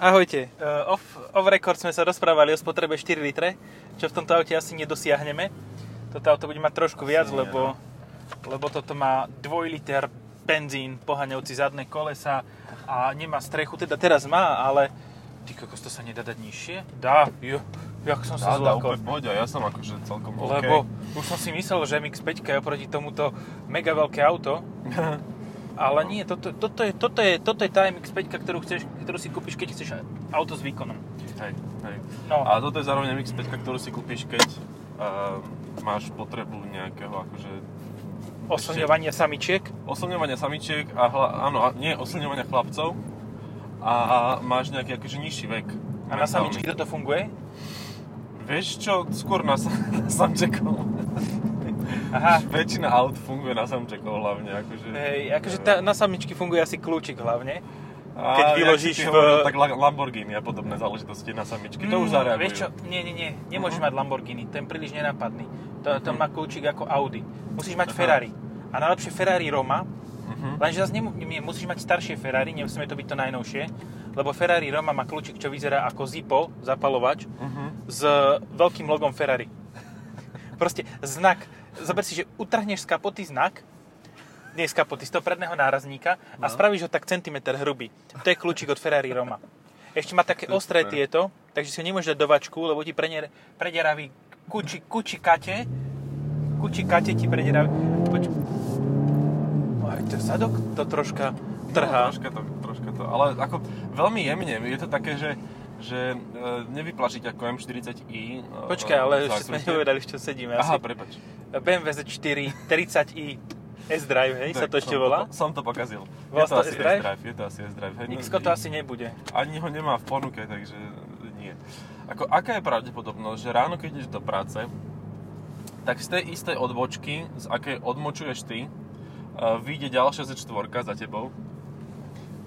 Ahojte, off record sme sa rozprávali o spotrebe 4 litre, čo v tomto aute asi nedosiahneme. Toto auto bude mať trošku viac, lebo toto má 2 liter benzín, poháňajúci zadné kolesa a nemá strechu, teda teraz má, ale ty kokos, to sa nedá dať nižšie? Dá, jak som sa zľakol. Úplne poď, ja som akože celkom OK. Lebo už som si myslel, že MX-5 je oproti tomuto mega veľké auto. Ale nie, toto je tá MX-5, ktorú si kúpiš, keď chceš auto s výkonom. Hej. No. A toto je zároveň MX-5, ktorú si kúpiš, keď máš potrebu nejakého akože... oslňovania samičiek? Oslňovania samičiek a oslňovania chlapcov. A máš nejaký akože nižší vek. A na samičky toto funguje? Vieš čo, skôr na samčekov. Aha. Väčšina aut funguje na samčekov hlavne, akože... Hej, akože na samičky funguje asi kľúčik hlavne. Keď vyložíš tak Lamborghini a podobné záležitosti na samičky, to už zareagujú. Vieš čo, nie, nemôžeš mať Lamborghini, ten príliš nenápadný. To má kľúčik ako Audi. Musíš mať Ferrari. A najlepšie Ferrari Roma, lenže zase musíš mať staršie Ferrari, nemusíme to byť to najnovšie, lebo Ferrari Roma má kľúčik, čo vyzerá ako Zippo, zapalovač, s veľkým logom Ferrari. Proste znak. Zober si, že utrhneš z kapoty znak, nie z kapoty, z toho predného nárazníka a spravíš ho tak centimeter hrubý. To je kľúčik od Ferrari Roma. Ešte má také ostré tieto, takže si ho nemôžeš dať do vačku, lebo ti prederaví kučikate ti prederaví. Počuj. To zadok to troška trhá. No, troška to, ale ako veľmi jemne. Je to také, že nevyplašiť ako M40i. Počkaj, ale už sme nepovedali, v čo sedíme. Aha, prepáč. BMW Z4 43i S-Drive, hej, tak, sa to ešte volá? Som to pokazil. Volá to S-Drive? Je to asi S-Drive. X-ko to asi nebude. Ani ho nemá v ponuke, takže nie. Ako, aká je pravdepodobnosť, že ráno, keď ideš do práce, tak z tej istej odbočky, z akej odmočuješ ty, vyjde ďalšia Z4 za tebou.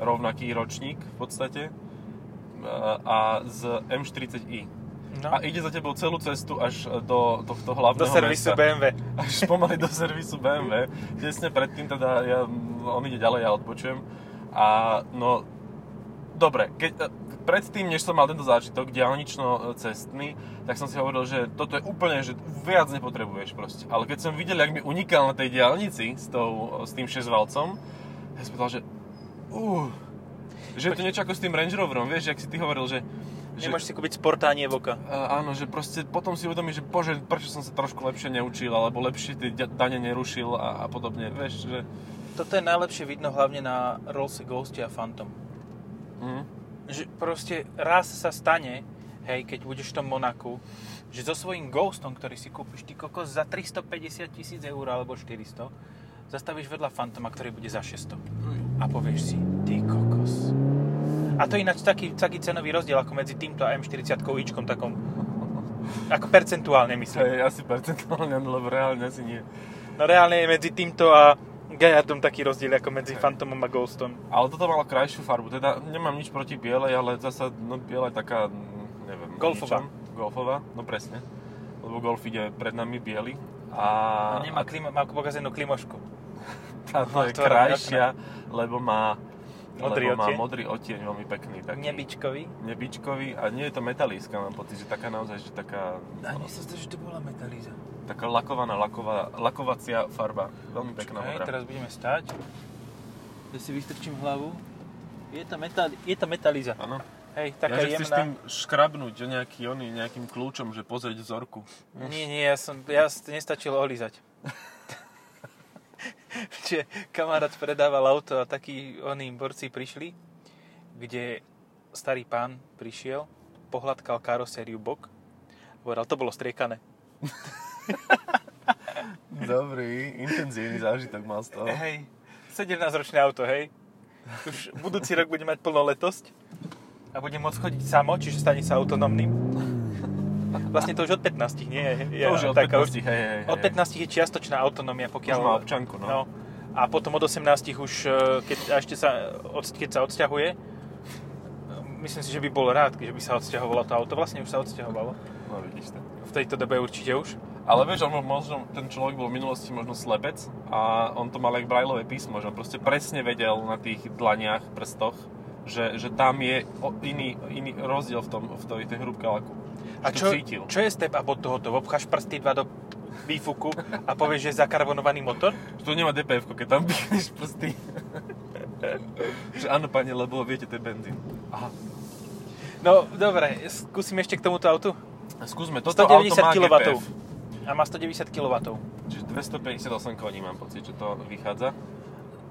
Rovnaký ročník v podstate. A z M40i. No. A ide za tebou celú cestu až do tohto hlavného mesta. Do servisu mesta. BMW. Až pomaly do servisu BMW. Tesne predtým teda on ide ďalej, ja odpočujem. A no, dobre, predtým, než som mal tento zážitok diaľnično-cestný, tak som si hovoril, že toto je úplne, že viac nepotrebuješ proste. Ale keď som videl, jak mi unikal na tej diaľnici s tým šesťvalcom, ja som povedal, že že je to niečo ako s tým Range Roverom, vieš, jak si ty hovoril, že... Nemôžeš si kúpiť Sporta a nie Evoka. Áno, že proste potom si uvedomíš, že bože, prečo som sa trošku lepšie neučil, alebo lepšie tie dane nerušil a podobne, vieš, že... Toto je najlepšie vidno hlavne na Rolls Ghoste a Phantom. Že proste raz sa stane, hej, keď budeš v tom Monaku, že so svojím Ghostom, ktorý si kúpiš, ty kokos, za 350 000 eur alebo 400, zastavíš vedľa Phantoma, ktorý bude za 600. A povieš si, ty kokos... A to je ináč taký cenový rozdiel ako medzi týmto a M40-kou ičkom takom. Ako percentuálne myslím. Hej, asi percentuálne, lebo reálne asi nie. No reálne je medzi týmto a Gaillardom taký rozdiel ako medzi Phantomom a Ghostom. Ale toto malo krajšiu farbu, teda nemám nič proti bielej, ale zasa biela je taká, neviem. Golfová. Golfová, no presne. Lebo golf ide pred nami biely. A nemá má pokazenú klimošku. Táto je krajšia, lebo má... Modrý má modrý odtieň, veľmi pekný. Taký nebičkový. A nie je to metalíska, mám pocit, že taká naozaj, že taká... A nie sa zdá, že to bola metalíza. Taká lakovaná, lakovacia farba. Veľmi pekná modrá. Teraz budeme stáť. Ja si vystrčím hlavu. Je to metalíza. Áno. Hej, taká jemná. Ja, že chceš tým škrabnúť nejakým kľúčom, že pozrieť vzorku. Nie, ja nestačil olízať. Čiže kamarát predával auto a takí borci prišli, kde starý pán prišiel, pohľadkal karosériu bok a povedal, to bolo striekané. Dobrý, intenzívny zážitok mal z toho. Hej, 17-ročné auto, hej. Už budúci rok bude mať plnoletosť a bude môcť chodiť samo, čiže stane sa autonomným. Vlastne to už od 15, nie? To už od 15, hej. Od 15 je čiastočná autonomia, pokiaľ... Už má občanku, no. A potom od 18 už, keď sa odsťahuje, myslím si, že by bol rád, že by sa odsťahovalo to auto. Vlastne už sa odsťahovalo. No vidíš to. V tejto dobe určite už. Ale vieš, možno ten človek bol v minulosti možno slepec a on to mal jak brajlové písmo, že on proste presne vedel na tých dlaniach, prstoch, že tam je iný rozdiel v tej hrúbke laku. A čo je step up od tohoto? Obcháš prsty dva do výfuku a povieš, že je zakarbonovaný motor? To nemá DPF-ko, keď tam pichneš prsty. Že áno, pane, lebo viete, to je benzín. Aha. No, dobre, skúsim ešte k tomuto autu? Skúsme, toto auto má GPF. A má 190 kW. Čiže 258 koní, mám pocit, že to vychádza.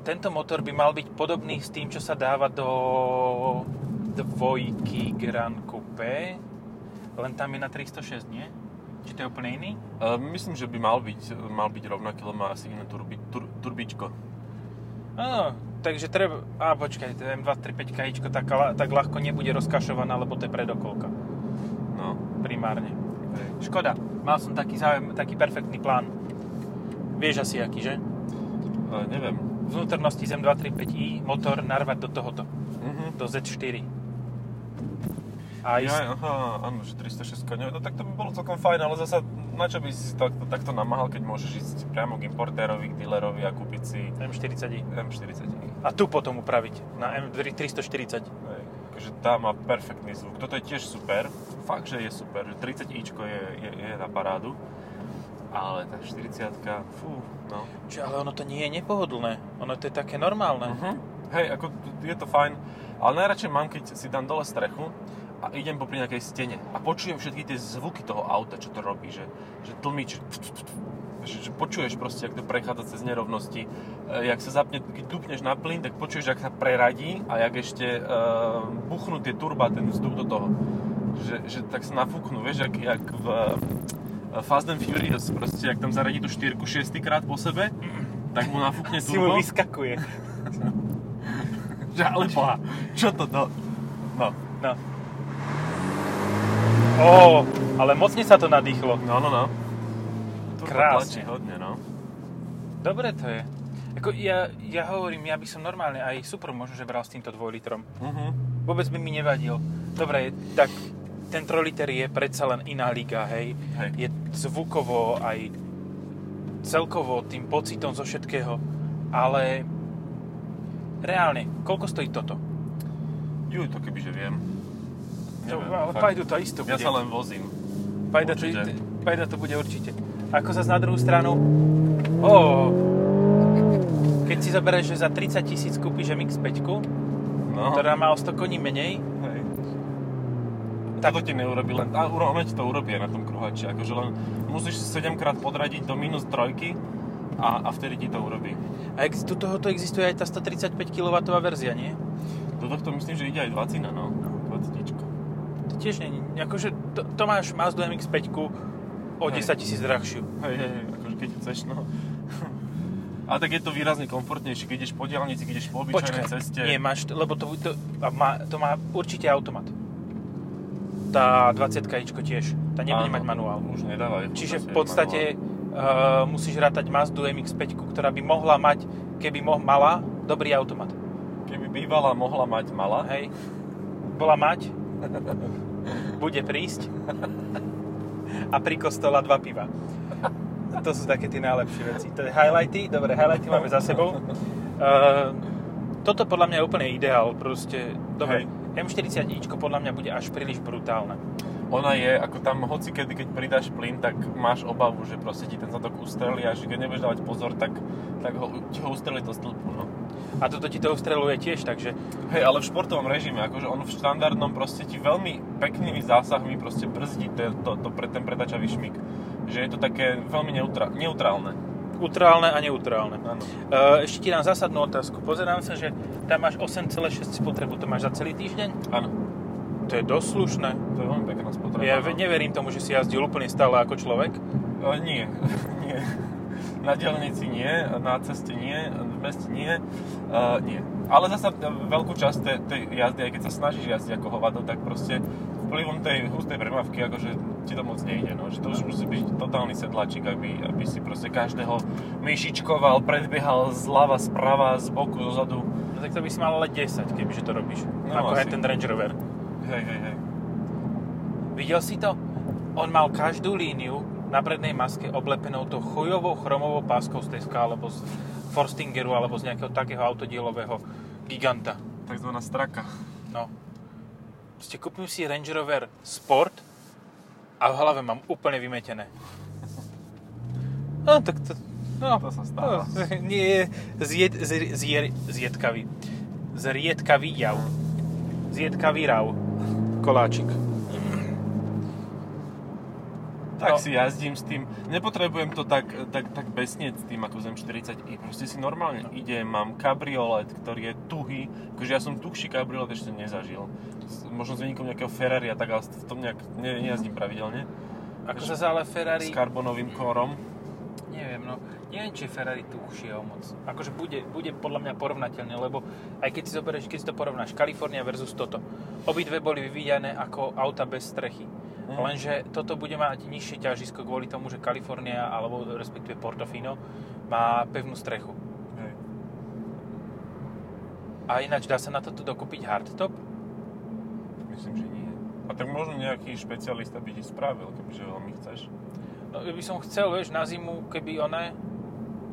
Tento motor by mal byť podobný s tým, čo sa dáva do dvojky Grand Coupé. Len tam je na 306, nie? Či to je úplne iný? Myslím, že by mal byť rovnaký, lebo má asi iné turbičko. Áno, takže treba... Á, počkaj, M235ičko tak ľahko nebude rozkašovaná, lebo to je predokolka. No. Primárne. Okay. Škoda, mal som taký záujem, taký perfektný plán. Vieš asi aký, že? Neviem. Vnútornosti z M235i motor narvať do tohoto. Mm-hmm. Do Z4. Áno, že 306 koní. No tak to by bolo celkom fajn, ale zasa na čo by si takto namáhal, keď môžeš ísť priamo k importérovi, k dealerovi a kúpiť si... M40. A tu potom upraviť na M340. Takže tá má perfektný zvuk. Toto je tiež super. Fakt, že je super. 30ičko je na parádu. Ale tá 40-ka, fú, no. Čiže ale ono to nie je nepohodlné. Ono to je také normálne. Uh-huh. Hej, ako je to fajn. Ale najradšej mám, keď si dám dole strechu a idem popri nejakej stene a počujem všetky tie zvuky toho auta, čo to robí, že tlmič, že počuješ proste, jak to prechádza cez nerovnosti, jak sa zapne, keď dupneš na plyn, tak počuješ, jak sa preradí a jak ešte buchnú tie turba, ten vzduch do toho, že tak sa nafúknú, vieš, jak v Fast and Furious, proste, jak tam zaradí tú 4-ku 6-krát po sebe, tak mu nafúkne turbo. Si mu vyskakuje. Ale boha, čo to do... No. Ale mocne sa to nadýchlo. No. Krásne. Hodne, no. Dobre to je. Ako ja hovorím, ja by som normálne aj super možno, že bral s týmto 2 litrom. Uh-huh. Vôbec by mi nevadil. Dobre, tak ten 3 liter je predsa len iná liga, hej. Je zvukovo aj celkovo tým pocitom zo všetkého. Ale reálne, koľko stojí toto? Juj, to kebyže viem. Neviem, ale Pajdu to isto bude. Ja sa len vozím. Pajda to bude určite. Ako zase na druhú stranu... Keď si zoberieš, že za 30 000 kúpiš MX-5, ktorá má o 100 koní menej... Hej. Toto ti neurobi len... Ono ti to urobí na tom kruhači. Akože len musíš 7-krát podradiť do minus 3 a vtedy ti to urobí. A tu tohoto existuje aj tá 135 kW verzia, nie? Do tohto myslím, že ide aj 20, no. 20. Tiež nie, akože to máš Mazdu MX-5 o 10 000 drahšiu. Hej, akože keď chceš, no. A tak je to výrazne komfortnejšie, keď ideš po diaľnici, keď ideš po obyčajnej ceste. Nie, máš, lebo to má určite automat. Tá 20-kaičko tiež, tá nebude mať manuál. Už nedáva. Čiže v podstate musíš rátať Mazdu MX-5, ktorá by mohla mať, keby mala, dobrý automat. Keby bývala, mohla mať, mala. Hej, bola mať. Bude prísť a pri kostola 2 piva. To sú také tie najlepšie veci. To je highlighty, dobre, highlighty máme za sebou. Toto podľa mňa je úplne ideál, proste, dobre, M40ičko podľa mňa bude až príliš brutálne. Ona je, ako tam hocikedy, keď pridáš plyn, tak máš obavu, že proste ti ten zadok ustrelí a že keď nebudeš dávať pozor, tak ho ustrelí to stĺpu, no. A toto ti to ustreluje tiež, takže... Hej, ale v športovom režime, akože on v štandardnom proste ti veľmi peknými zásahmi proste brzdí ten pretáčavý šmyk. Že je to také veľmi neutrálne. Utrálne a neutrálne. Áno. Ešte ti dám zásadnú otázku. Pozerám sa, že tam máš 8,6 spotrebu, to máš za celý týždeň? Áno. To je dosť slušné. To je veľmi pekná spotreba. Ja neverím tomu, že si jazdil úplne stále ako človek. Nie. Na diaľnici nie, na ceste nie, v meste nie, nie. Ale zasa veľkú časť tej jazdy, aj keď sa snažíš jazdiť ako hovado, tak proste vplyvom tej hustej premávky akože ti to moc nejde, no. Že to už musí byť totálny sedlačik, aby si proste každého myšičkoval, predbiehal zľava, sprava, z boku, zozadu. No tak to by si mal ale 10, kebyže to robíš. No, ako asi. Aj ten Range Rover. Hej. Videl si to? On mal každú líniu na prednej maske oblepenou tou chujovou chromovou páskou z Teska alebo z Forstingeru alebo z nejakého takého autodielového giganta. takzvaná straka. No. Proste kúpim si Range Rover Sport a v hlave mám úplne vymetené. No, tak to... No, to sa stáva. Nie, zjedkavý. Zriedkavý jav. Zjedkavý rav. Koláčik. Tak no. Si jazdím s tým, nepotrebujem to tak besnieť s tým ako z M40i, proste si normálne idem, mám kabriolet, ktorý je tuhý, akože ja som tuhší kabriolet ešte nezažil, možno s výnikom nejakého Ferrari a tak, ale v tom nejak nejazdím pravidelne. Ako sa ale Ferrari... S karbonovým kórom. Neviem, no, neviem, či je Ferrari tuhšie o moc, akože bude podľa mňa porovnateľné, lebo aj keď si zoberieš, keď si to porovnáš, California versus toto, obidve boli vyvíjane ako auta bez strechy. Lenže toto bude mať nižšie ťažisko kvôli tomu, že Kalifornia, alebo respektíve Portofino, má pevnú strechu. Hej. A ináč dá sa na toto dokúpiť hardtop? Myslím, že nie. A tak možno nejaký špecialista by ti spravil, kebyže veľmi chceš. No, by som chcel, vieš, na zimu, keby oné,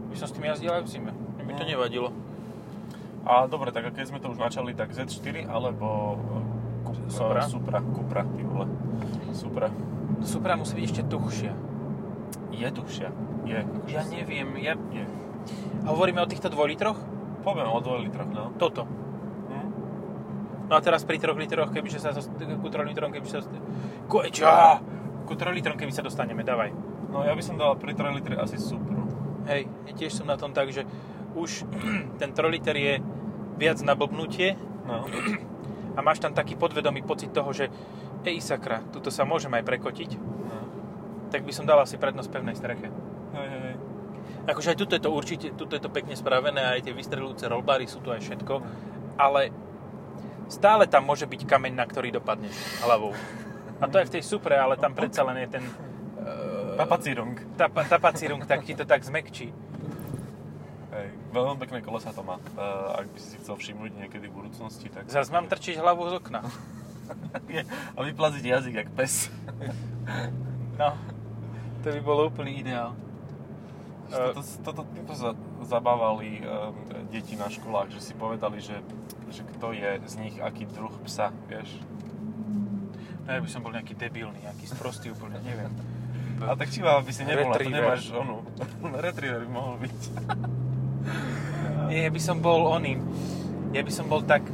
by som s tým jazdil aj v zime. By to nevadilo. A dobre, tak a keď sme to už načali, tak Z4 alebo... Supra, ty vole. Supra musí byť ešte tuhšia. Je tuhšia? Je. Ja neviem, je. A hovoríme o týchto 2 litroch? Povieme o 2 litroch, no. Toto. No a teraz pri 3 litroch, kebyže sa ku 3 litrom, kebyže sa... Ku 3 litrom, keby sa dostaneme, dávaj. No ja by som dal pri 3 litre asi Supru. Hej, ja tiež som na tom tak, že už ten 3 liter je viac na blbnutie. No. A máš tam taký podvedomý pocit toho, že sakra, tuto sa môžem aj prekotiť. No. Tak by som dal asi prednosť pevnej streche. Hej. Akože aj tuto je to určite, tuto je to pekne spravené, aj tie vystrelujúce rollbary sú tu aj všetko, ale stále tam môže byť kameň, na ktorý dopadneš hlavou. A to aj v tej Supre, ale tam predsa len je ten... Tapacírung. Tapacírung, tak ti to tak zmekčí. Hej, veľmi pekné kolesa to má. Ak by si chcel všimnúť niekedy v budúcnosti, tak... Zas mám trčiť hlavu z okna. A vyplaziť jazyk jak pes. No, to by bolo úplný ideál. Týmto sa zabávali deti na školách, že si povedali, že kto je z nich aký druh psa, vieš? No ja by som bol nejaký debilný, nejaký sprostý úplne, neviem. A tak čivá by si nebola, to nemáš onu. Retriever by mohol byť. Nie, ja by som bol oným. Ja by som bol tak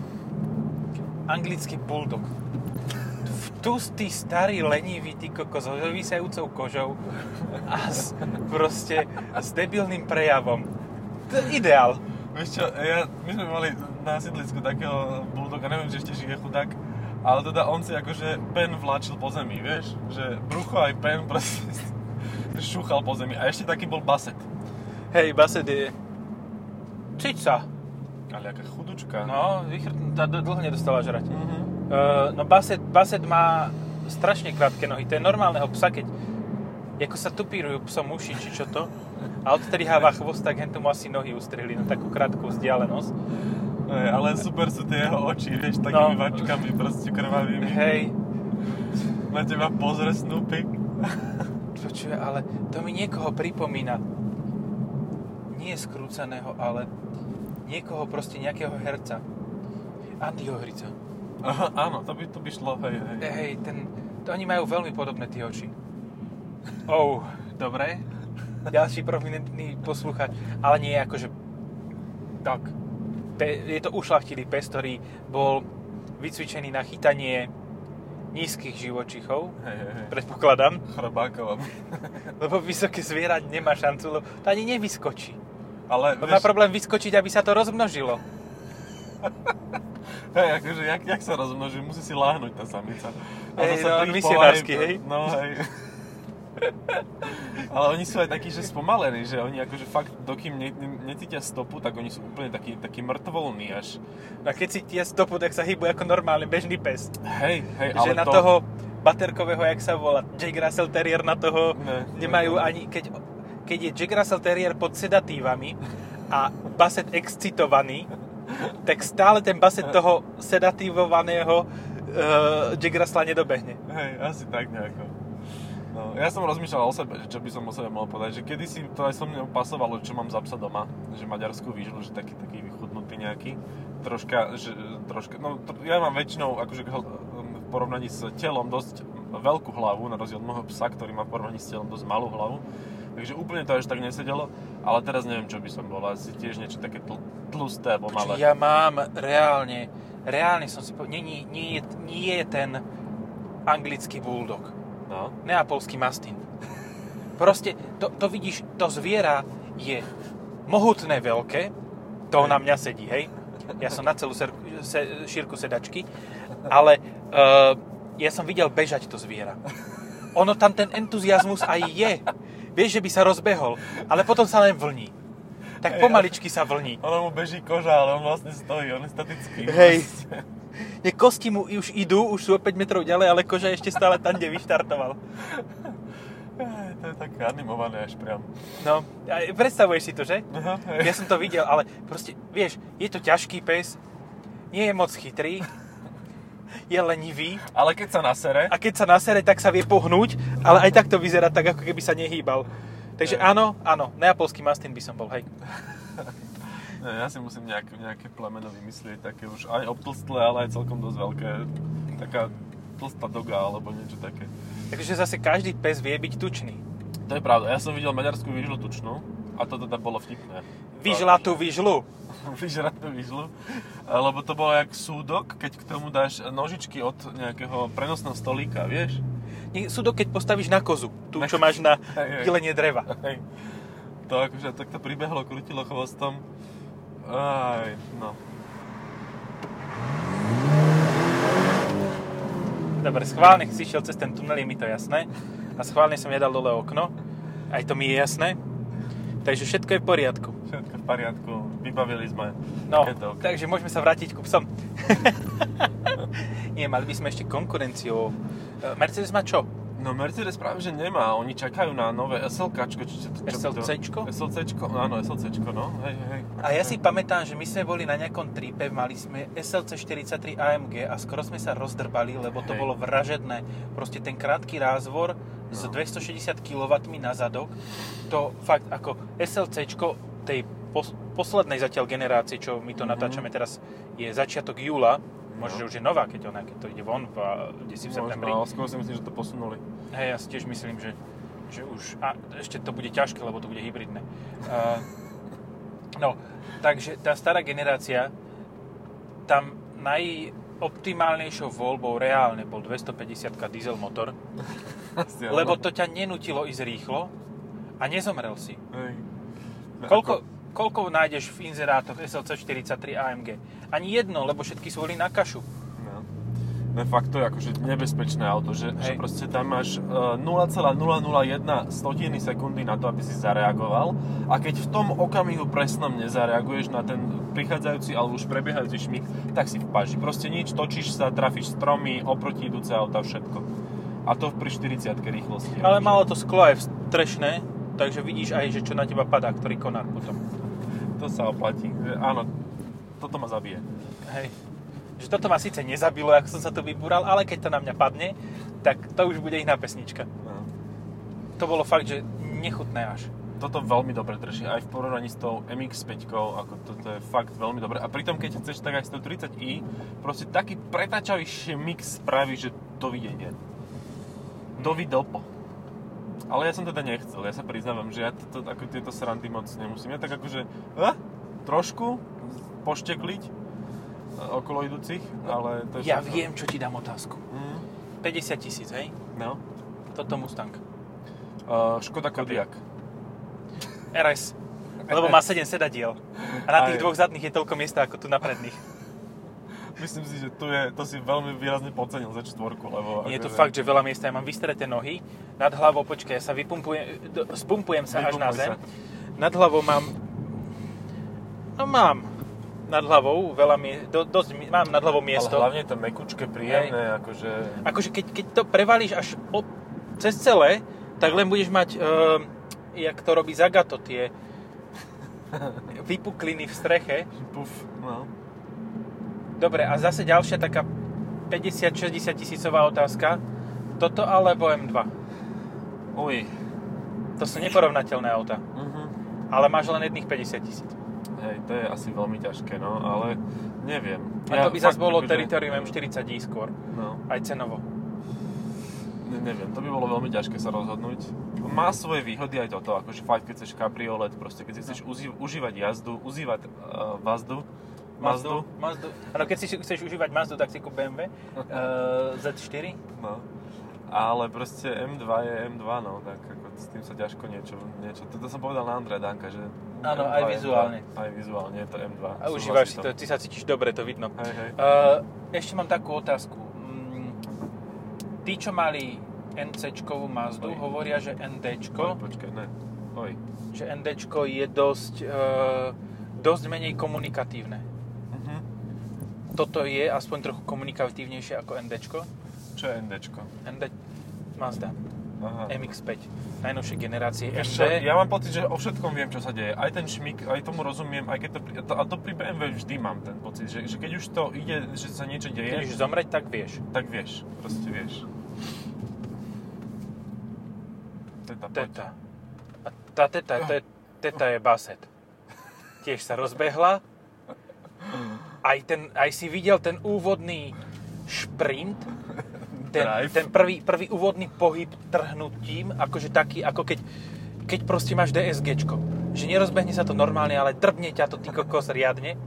anglický bulldog. Tlustý, starý, lenivý, ty kokos, vyvisajúcou kožou a proste s debilným prejavom. To je ideál. Vieš čo, my sme mali na sídlisku takého bulldoga, neviem, či ešte žije chudák, ale teda on si akože pen vláčil po zemi, vieš? Že brucho aj pen proste šúchal po zemi. A ešte taký bol Basset. Hej, Basset je... Cica. Ale aká chudučka. No, vychrtnutá, dlho nedostala žrať. Mm-hmm. No Basset má strašne krátke nohy. To je normálneho psa, keď ako sa tupírujú psom uši, či čo to. A odstriháva chvost, tak hentu mu asi nohy ustrihli na takú krátku vzdialenosť. Hey, ale super sú tie jeho oči, vieš, takými vačkami, proste krvavými. Hej. Na teba pozre Snoopy. Počuje, ale to mi niekoho pripomína. Nie skrúcaného, ale niekoho proste, nejakého herca. Andyho Hrica. Aha, áno, to by šlo, hej. Hej, oni majú veľmi podobné tie oči. Dobre. Ďalší prominentný posluchač, ale nie akože... Tak. Je to ušľachtilý pes, ktorý bol vycvičený na chytanie nízkych živočíchov, predpokladám. Chrobákov. Lebo vysoké zviera nemá šancu, lebo to ani nevyskočí. Ale má problém vyskočiť, aby sa to rozmnožilo. Hej, akože, jak sa rozmnoží? Musí si láhnuť tá samica. Misionársky, hej? No, hej. Ale oni sú aj takí, že spomalení, že oni akože fakt, dokým necítia stopu, tak oni sú úplne takí mŕtvolní až. A keď cítia stopu, tak sa hýbu ako normálny bežný pes. Hej, že ale na toho baterkového, jak sa volá, Jack Russell Terrier, na toho nemajú ani... Keď je Jack Russell Terrier pod sedatívami a Basset excitovaný, tak stále ten Basset toho sedatívovaného Jack Russella nedobehne. Hej, asi tak nejako. No, ja som rozmýšľal o sebe, že čo by som o sebe mal povedať, že kedysi to aj so mnou pasovalo, čo mám za psa doma, že Maďarskú vyžľu, že taký vychudnutý nejaký, troška, no ja mám väčšinou, akože v porovnaní s telom dosť veľkú hlavu, na rozdiel od môjho psa, ktorý má v porovnaní s telom dosť malú hlavu, takže úplne to až tak nesedelo, ale teraz neviem, čo by som bol, asi tiež niečo také tlusté, alebo malé. Ja mám reálne som si povedal, nie je ten anglický bulldog. No. Neapolský mastín. Proste, to vidíš, to zviera je mohutné veľké, to na mňa sedí, hej. Ja som na celú šírku sedačky, ale ja som videl bežať to zviera. Ono tam ten entuziasmus aj je. Vieš, že by sa rozbehol, ale potom sa len vlní. Tak pomaličky sa vlní. Ono mu beží koža, ale on vlastne stojí, on je statický. Hej. Nie, kosti mu už idú, už sú o 5 metrov ďalej, ale koža ešte stále tam, kde vyštartoval. To je tak animované až priam. No, predstavuješ si to, že? Aha, ja som to videl, ale proste, vieš, je to ťažký pes, nie je moc chytrý, je lenivý. Ale keď sa nasere. A keď sa nasere, tak sa vie pohnúť, ale aj tak to vyzerá tak, ako keby sa nehýbal. Takže áno, neapolský mastín by som bol, hej. Ja si musím nejaké plemeno vymyslieť, také už aj obtlstlé, ale aj celkom dosť veľké. Taká tlstá doga, alebo niečo také. Takže zase každý pes vie byť tučný. To je pravda, ja som videl Maďarskú vyžľu tučnú a to teda bolo vtipné. Vyžlatú vyžľu. Vyžratú vyžľu, lebo to bolo jak súdok, keď k tomu dáš nožičky od nejakého prenosného stolíka, vieš? Súdok, keď postavíš na kozu, tú čo máš na pilenie dreva. To akože takto pribehlo, krutilo chvostom. Aj, no. Dobre, schválne si šiel cez ten tunel, je mi to jasné. A schválne som nedal dole okno. Aj to mi je jasné. Takže všetko je v poriadku. Všetko v poriadku. Vybavili sme. No, takže môžeme sa vrátiť ku psom. Nie, mali by sme ešte konkurenciu. Mercedes má čo? No Mercedes práve že nemá, oni čakajú na nové SLK-čko, SLC-čko? SLC-čko, áno, SLC-čko, no, hej. A ja si pamätám, že my sme boli na nejakom tripe, mali sme SLC 43 AMG a skoro sme sa rozdrbali, lebo to bolo vražedné. Proste ten krátky rázvor s 260 kW na zadok, to fakt ako SLC-čko tej poslednej zatiaľ generácie, čo my to natáčame teraz, je začiatok júla. Možno, že už je nová, keď to ide von v 10. septembri. Možno, ale skôr si myslím, že to posunuli. Hej, ja si tiež myslím, že už... A ešte to bude ťažké, lebo to bude hybridné. No, takže tá stará generácia, tam najoptimálnejšou voľbou reálne bol 250 diesel motor, lebo to ťa nenutilo ísť rýchlo a nezomrel si. Hej. Koľko nájdeš v inzerátoch SLC 43 AMG? Ani jedno, lebo všetky sú boli na kašu. No fakt to je akože nebezpečné auto, že proste tam máš 0,001 stotiny sekundy na to, aby si zareagoval a keď v tom okamihu presnom nezareaguješ na ten prichádzajúci alebo už prebiehajúci šmyk, tak si v páži. Proste nič, točíš sa, trafíš stromy, oproti idúce auta, všetko. A to pri 40-ke rýchlosti. Ale malo to sklo aj strešné, takže vidíš aj, že čo na teba padá, ktorý konár potom. To sa oplatí. Áno, toto ma zabije. Hej. Že toto ma síce nezabilo, ako som sa to vybúral, ale keď to na mňa padne, tak to už bude iná pesnička. No. To bolo fakt, že nechutné až. Toto veľmi dobre drží, aj v porovnaní s tou MX-5, ako toto je fakt veľmi dobre. A pritom, keď chceš tak aj 130i, proste taký pretáčavý mix spraví, že dovidenie. Dovidelpo. Ale ja som teda nechcel, ja sa priznávam, že ja ako tieto srandy moc nemusím. Ja tak akože trošku poštekliť okolo idúcich, ale... To je ja viem, čo ti dám otázku. 50 000, hej? No. Toto Mustang. Škoda Kodiaq. RS. Lebo má 7 sedadiel. A na tých dvoch zadných je toľko miesta, ako tu na predných. Myslím si, že to si veľmi výrazne podcenil za čtvorku, lebo... Je to fakt, že veľa miesta. Ja mám vystreté nohy. Nad hlavou, počkaj, ja sa spumpujem sa až na zem. Nad hlavou mám... No mám. Nad hlavou, mám nad hlavou miesto. Ale hlavne je to mekučké, príjemné, akože... Akože keď to prevalíš až cez celé, tak len budeš mať, jak to robí Zagato, tie vypukliny v streche. Puf, no. Dobre, a zase ďalšia taká 50-60 tisícová otázka. Toto alebo M2? Uj, to sú neporovnateľné auta. Uh-huh. Ale máš len jedných 50 000. Hej, to je asi veľmi ťažké, no, ale neviem. A to by zase bolo Territorium M40i skôr, no. Aj cenovo. Neviem, to by bolo veľmi ťažké sa rozhodnúť. Má svoje výhody aj toto, akože fakt, keď chceš kabriolet, proste keď si chceš užívať jazdu, užívať Mazdu. Ano, keď si chceš užívať Mazdu, tak si kúp BMW Z4. No, ale proste M2 je M2, no, tak ako s tým sa ťažko niečo. Toto som povedal na Andreja Danka, že... Áno, aj vizuálne. Aj vizuálne, je to M2. A užívaš si to, ty sa cítiš dobre, to vidno. Hej. Ešte mám takú otázku. Tí, čo mali NC-čkovú Mazdu, hovoria, že ND-čko... Že ND-čko je dosť menej komunikatívne. Uh-huh. Toto je aspoň trochu komunikatívnejšie ako ND-čko. Čo je ND-čko? Mazda. Aha. MX-5, najnovšie generácie MD. Ja mám pocit, že o všetkom viem, čo sa deje. Aj ten šmik, aj tomu rozumiem, aj keď to pri BMW vždy mám ten pocit, že keď už to ide, že sa niečo deje... Keď už zomreť, tak vieš. Tak vieš, proste vieš. Teta. A tá teta je Basset. Tiež sa rozbehla. Aj si videl ten úvodný šprint. Ten prvý úvodný pohyb trhnutím, akože taký, ako keď proste máš DSGčko. Že nerozbehne sa to normálne, ale drbne ťa to ty kokos riadne.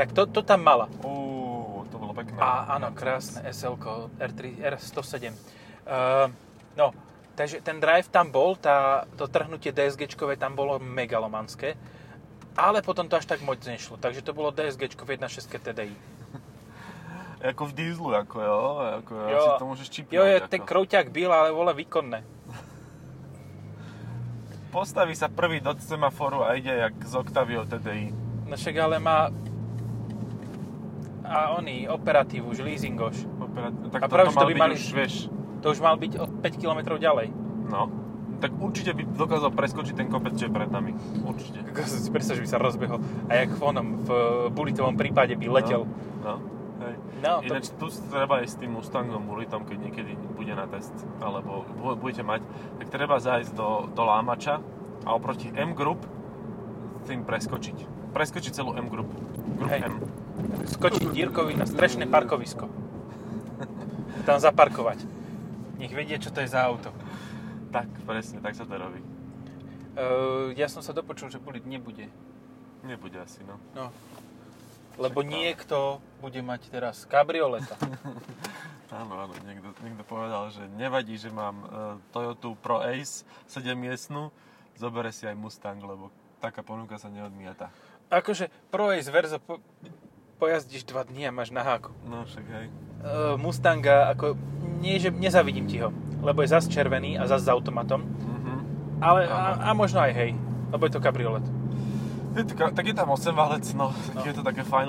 Tak to tam mala. To bolo pekné. Áno, krásne SLK R107. No, takže ten drive tam bol, to trhnutie DSGčkové tam bolo megalomanské, ale potom to až tak moc nešlo. Takže to bolo DSGčko v 1.6 TDI. Ako v dieslu, ako jo. Asi to môžeš čipnúť. Jo, ten krouťák byl, ale vole výkonné. Postaví sa prvý do semaforu a ide jak z Octavio TDI. No však ale má... A oni, operatívu, už leasingoš. Tak to už mal byť od 5 km ďalej. No, tak určite by dokázal preskočiť ten kopec, čo je pred nami. Určite. Predstav, že by sa rozbehol. A jak v Bullitovom prípade by letel. No. No, ináč tu treba aj s tým Mustangom Bullitom, keď niekedy bude na test alebo budete mať, tak treba zájsť do lámača a oproti M Group tým preskočiť celú M Group. M. Skočiť Dírkovi na strešné parkovisko. Tam zaparkovať. Nech vedie, čo to je za auto. Tak, presne, tak sa to robí. Ja som sa dopočul, že Bullit nebude. Nebude asi, no. Lebo niekto bude mať teraz kabrioleta. Áno, niekto povedal, že nevadí, že mám Toyota Pro Ace 7-miestnu, zobere si aj Mustang, lebo taká ponuka sa neodmieta. Akože Pro Ace verzo pojazdíš 2 dní a máš na háku. No však hej. Mustanga, nie že nezavidím ti ho, lebo je zas červený a zas s automatom, ale a možno aj hej, lebo je to kabriolet. Tak je tam 8 válec, no. Je to také fajn,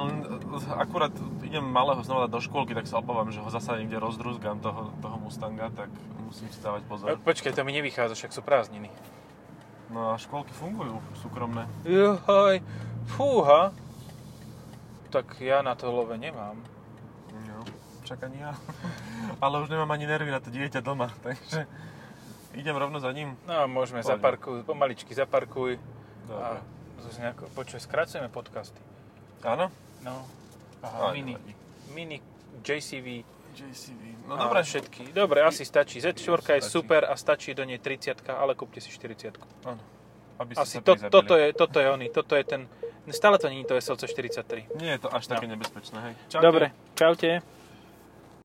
akurát idem malého znova do škôlky, tak sa obávam, že ho zasa niekde rozdruzgám toho Mustanga, tak musím si dávať pozor. Počkaj, to mi nevychádza, však sú prázdniny. No a škôlky fungujú, súkromné. Juhaj, fúha. Tak ja na to love nemám. Jo, však ani ja. Ale už nemám ani nervy na to dieťa doma, takže idem rovno za ním. No môžeme, pomaličky zaparkuj. Dobre. Počuj, skracujeme podcasty. Áno? No. Aha, mini JCV. No dobre. Všetky. Dobre, asi stačí. Z4 je super a stačí do nej 30, ale kúpte si 40. Áno. Asi toto je oný, toto je ten... Stále to nie je to SLC 43. Nie je to až také nebezpečné, hej. Čaute. Dobre, čaute.